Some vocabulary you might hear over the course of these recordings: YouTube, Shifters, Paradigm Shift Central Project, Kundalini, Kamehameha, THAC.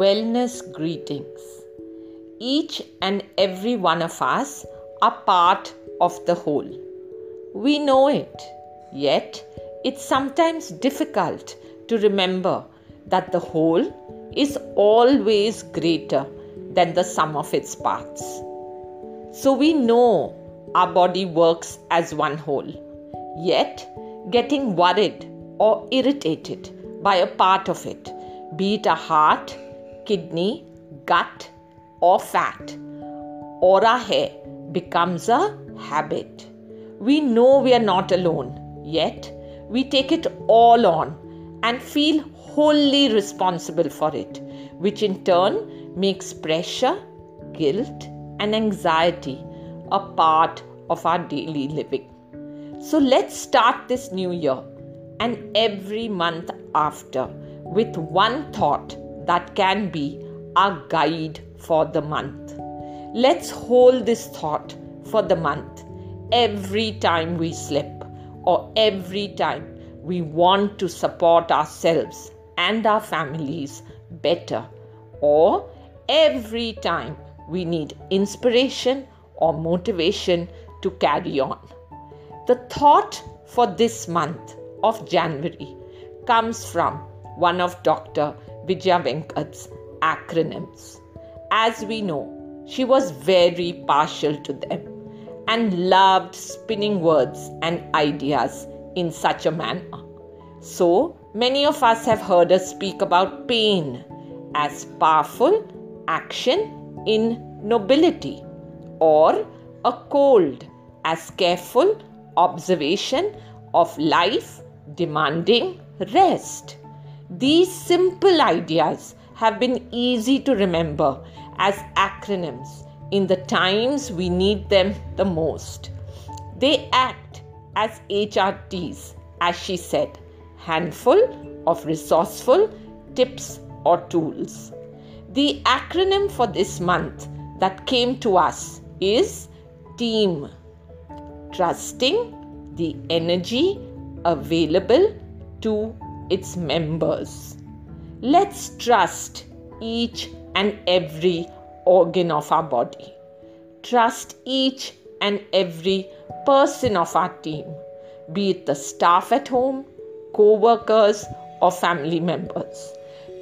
wellness greetings. Each and every one of us are part of the whole. We know it, yet it's sometimes difficult to remember that the whole is always greater than the sum of its parts. So we know our body works as one whole, yet getting worried or irritated by a part of it, be it a heart, kidney, gut or fat, or our hair, becomes a habit. We know we are not alone, yet we take it all on and feel wholly responsible for it, which in turn makes pressure, guilt and anxiety a part of our daily living. So let's start this new year and every month after with one thought that can be our guide for the month. Let's hold this thought for the month every time we slip or every time we want to support ourselves and our families better, or every time we need inspiration or motivation to carry on. The thought for this month of January comes from one of Dr. Vijaya Venkat's acronyms. As we know, she was very partial to them and loved spinning words and ideas in such a manner. So many of us have heard her speak about pain as powerful action in nobility, or a cold as careful observation of life demanding rest. These simple ideas have been easy to remember as acronyms in the times we need them the most. They act as HRTs, as she said, handful of resourceful tips or tools. The acronym for this month that came to us is TEAM. Trusting the energy available to its members. Let's trust each and every organ of our body. Trust each and every person of our team, be it the staff at home, co-workers or family members.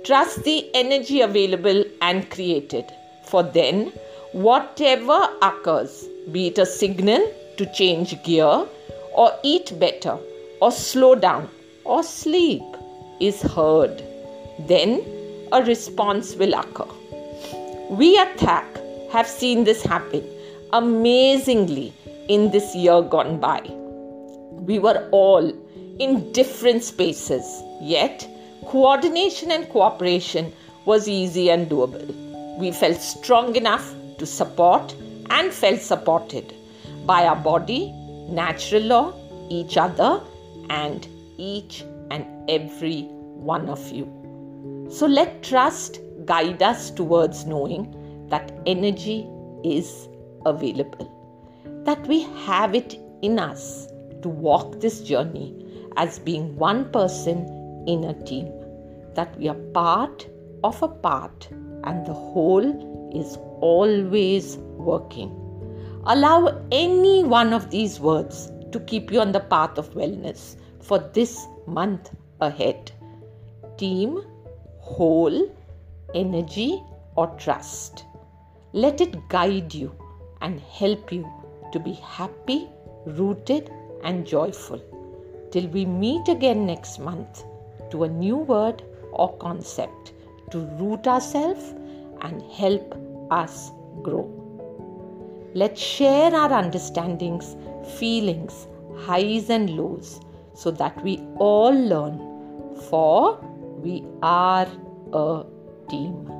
Trust the energy available and created, for then whatever occurs, be it a signal to change gear or eat better or slow down or sleep, is heard. Then a response will occur. We at THAC have seen this happen amazingly in this year gone by. We were all in different spaces, yet coordination and cooperation was easy and doable. We felt strong enough to support and felt supported by our body, natural law, each other, and each and every one of you. So let trust guide us towards knowing that energy is available, that we have it in us to walk this journey as being one person in a team, that we are part of a part and the whole is always working. Allow any one of these words to keep you on the path of wellness for this month ahead. Team, whole, energy or trust. Let it guide you and help you to be happy, rooted and joyful. Till we meet again next month to a new word or concept to root ourselves and help us grow. Let's share our understandings, feelings, highs and lows, so that we all learn, for we are a team.